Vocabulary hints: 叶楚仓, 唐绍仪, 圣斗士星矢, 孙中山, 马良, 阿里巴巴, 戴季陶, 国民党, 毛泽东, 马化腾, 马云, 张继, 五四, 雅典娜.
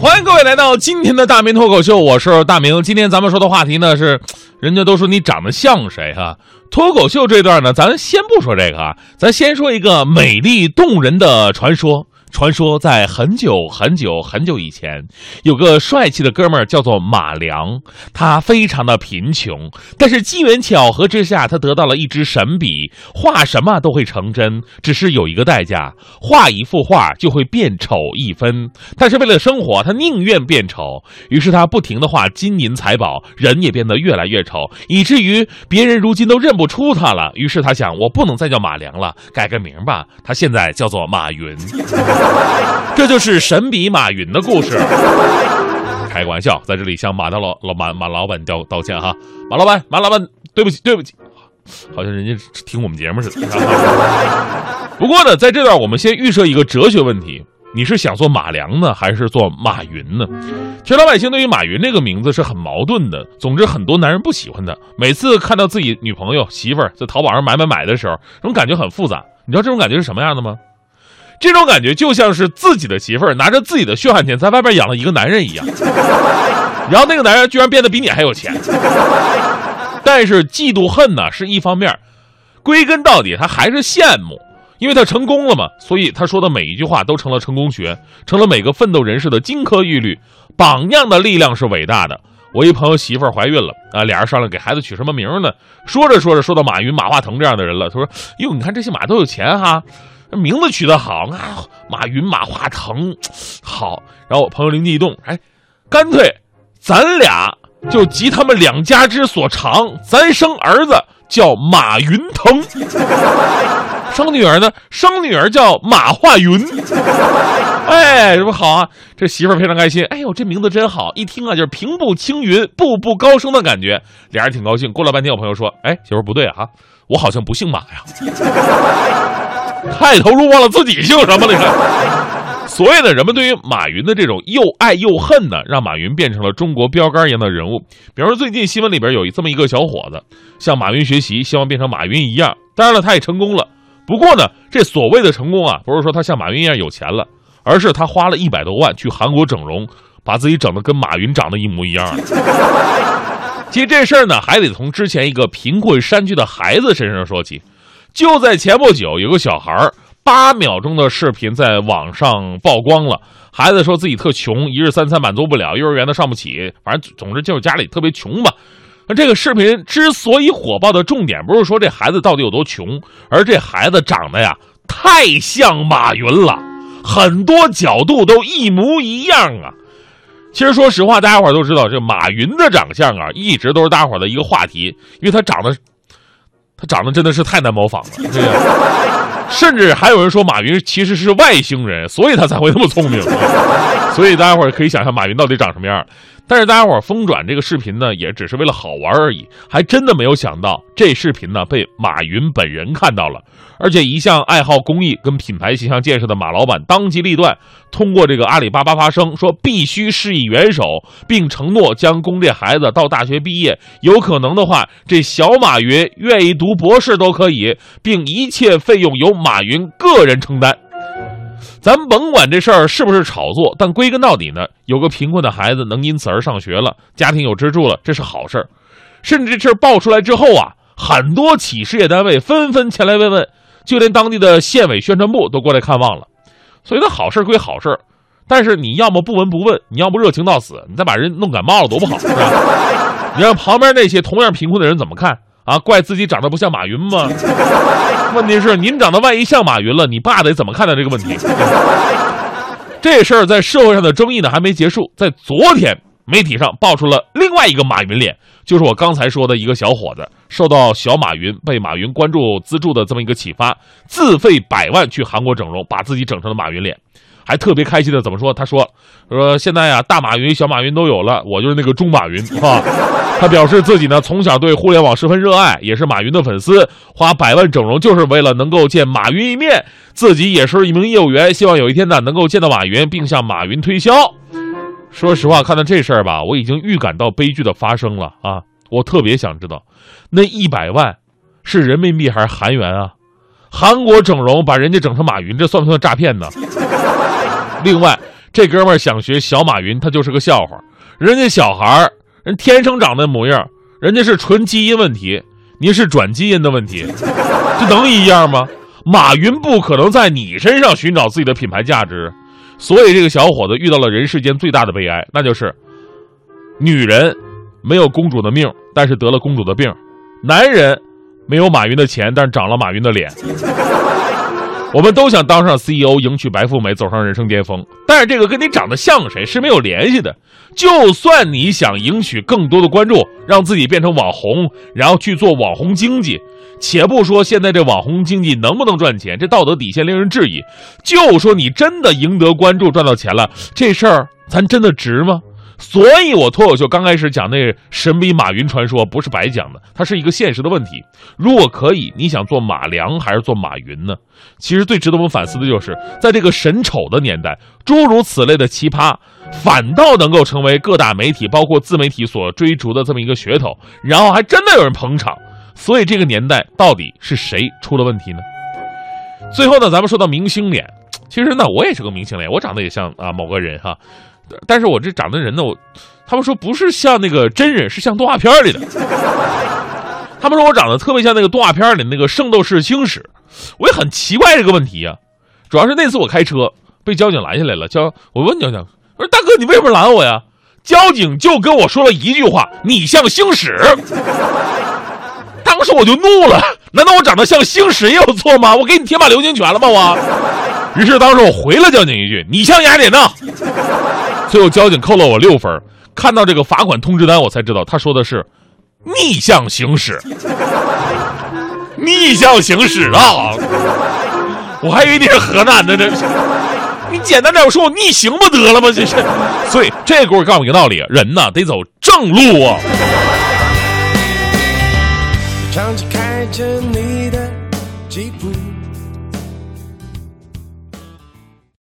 欢迎各位来到今天的大明脱口秀，我是大明。今天咱们说的话题呢是，人家都说你长得像谁啊？脱口秀这段呢，咱先不说这个啊，咱先说一个美丽动人的传说。传说在很久很久很久以前，有个帅气的哥们儿叫做马良，他非常的贫穷，但是机缘巧合之下，他得到了一支神笔，画什么都会成真，只是有一个代价，画一幅画就会变丑一分。但是为了生活，他宁愿变丑，于是他不停地画金银财宝，人也变得越来越丑，以至于别人如今都认不出他了。于是他想，我不能再叫马良了，改个名吧，他现在叫做马云。这就是神笔马云的故事。开个玩笑，在这里向马老板道歉哈，马老板，对不起，好像人家听我们节目似的。不过呢，在这段我们先预设一个哲学问题，你是想做马良呢，还是做马云呢？其实老百姓对于马云这个名字是很矛盾的。总之，很多男人不喜欢他，每次看到自己女朋友、媳妇儿在淘宝上买的时候，这种感觉很复杂。你知道这种感觉是什么样的吗？这种感觉就像是自己的媳妇儿拿着自己的血汗钱在外边养了一个男人一样，然后那个男人居然变得比你还有钱。但是嫉妒恨呢是一方面，归根到底他还是羡慕，因为他成功了嘛，所以他说的每一句话都成了成功学，成了每个奋斗人士的金科玉律。榜样的力量是伟大的。我一朋友媳妇儿怀孕了啊，俩人商量给孩子取什么名呢，说到马云、马化腾这样的人了，他说哟，你看这些马都有钱哈，名字取得好啊，马云、马化腾好。然后我朋友灵机一动，哎，干脆咱俩就集他们两家之所长，咱生儿子叫马云腾，生女儿呢，生女儿叫马化云。哎，这不好啊，这媳妇儿非常开心，哎呦，这名字真好，一听啊就是平步青云、步步高升的感觉，俩人挺高兴。过了半天，我朋友说，哎，媳妇儿不对啊，我好像不姓马呀。太投入忘了自己姓什么了。所以呢，人们对于马云的这种又爱又恨呢，让马云变成了中国标杆一样的人物。比方说最近新闻里边有这么一个小伙子向马云学习，希望变成马云一样。当然了，他也成功了。不过呢，这所谓的成功啊，不是说他像马云一样有钱了，而是他花了100多万去韩国整容，把自己整得跟马云长得一模一样。其实这事儿呢，还得从之前一个贫困山区的孩子身上说起。就在前不久，有个小孩8秒钟的视频在网上曝光了。孩子说自己特穷，一日三餐满足不了，幼儿园都上不起，反正总之就是家里特别穷吧。这个视频之所以火爆的重点，不是说这孩子到底有多穷，而这孩子长得呀太像马云了，很多角度都一模一样啊。其实说实话，大家伙都知道，这马云的长相啊，一直都是大伙的一个话题，因为他长得真的是太难模仿了，对啊，甚至还有人说马云其实是外星人，所以他才会那么聪明。所以大家伙可以想象马云到底长什么样。但是大家伙疯转这个视频呢，也只是为了好玩而已，还真的没有想到这视频呢被马云本人看到了，而且一向爱好公益跟品牌形象建设的马老板当机立断，通过这个阿里巴巴发声，说必须施以援手，并承诺将供这孩子到大学毕业，有可能的话这小马云愿意读博士都可以，并一切费用由马云个人承担。咱甭管这事儿是不是炒作，但归根到底呢，有个贫困的孩子能因此而上学了，家庭有支柱了，这是好事儿。甚至这事儿爆出来之后啊，很多企事业单位纷纷前来慰问，就连当地的县委宣传部都过来看望了。所以呢，好事归好事，但是你要么不闻不问，你要么热情到死，你再把人弄感冒了多不好，是吧？你让旁边那些同样贫困的人怎么看啊？怪自己长得不像马云吗？问题是您长得万一像马云了，你爸得怎么看待这个问题？这事儿在社会上的争议呢还没结束，在昨天媒体上爆出了另外一个马云脸，就是我刚才说的一个小伙子受到小马云被马云关注资助的这么一个启发，自费100万去韩国整容，把自己整成了马云脸，还特别开心的怎么说？他说现在呀，大马云、小马云都有了，我就是那个中马云啊。他表示自己呢从小对互联网十分热爱，也是马云的粉丝，花100万整容就是为了能够见马云一面。自己也是一名业务员，希望有一天呢能够见到马云，并向马云推销。说实话，看到这事儿吧，我已经预感到悲剧的发生了啊！我特别想知道，那100万是人民币还是韩元啊？韩国整容把人家整成马云，这算不算诈骗呢？另外，这哥们儿想学小马云，他就是个笑话。人家小孩儿，人天生长的模样，人家是纯基因问题，您是转基因的问题，这能一样吗？马云不可能在你身上寻找自己的品牌价值。所以这个小伙子遇到了人世间最大的悲哀，那就是女人没有公主的命，但是得了公主的病；男人没有马云的钱，但是长了马云的脸。我们都想当上 CEO， 迎娶白富美，走上人生巅峰，但是这个跟你长得像谁是没有联系的。就算你想赢取更多的关注，让自己变成网红，然后去做网红经济，且不说现在这网红经济能不能赚钱，这道德底线令人质疑，就说你真的赢得关注赚到钱了，这事儿咱真的值吗？所以我脱口秀刚开始讲那神笔马云传说不是白讲的，它是一个现实的问题。如果可以，你想做马良还是做马云呢？其实最值得我们反思的就是，在这个神丑的年代，诸如此类的奇葩反倒能够成为各大媒体包括自媒体所追逐的这么一个噱头，然后还真的有人捧场。所以这个年代到底是谁出了问题呢？最后呢，咱们说到明星脸，其实呢我也是个明星脸，我长得也像某个人哈，但是我这长的人呢，他们说不是像那个真人，是像动画片里的。他们说我长得特别像那个动画片里那个《圣斗士星矢》，我也很奇怪这个问题啊。主要是那次我开车被交警拦下来了，我问交警，我说大哥你为什么拦我呀？交警就跟我说了一句话，你像星矢。当时我就怒了，难道我长得像星矢也有错吗？我给你铁马流星拳了吗我？于是当时我回了交警一句，你像雅典娜。最后交警扣了我6分，看到这个罚款通知单，我才知道他说的是逆向行驶，逆向行驶啊！我还以为你是河南的呢，你简单点，我说我逆行不得了吗？这是，所以这给我告诉你个道理，人呢得走正路啊！唱着开着你的吉普。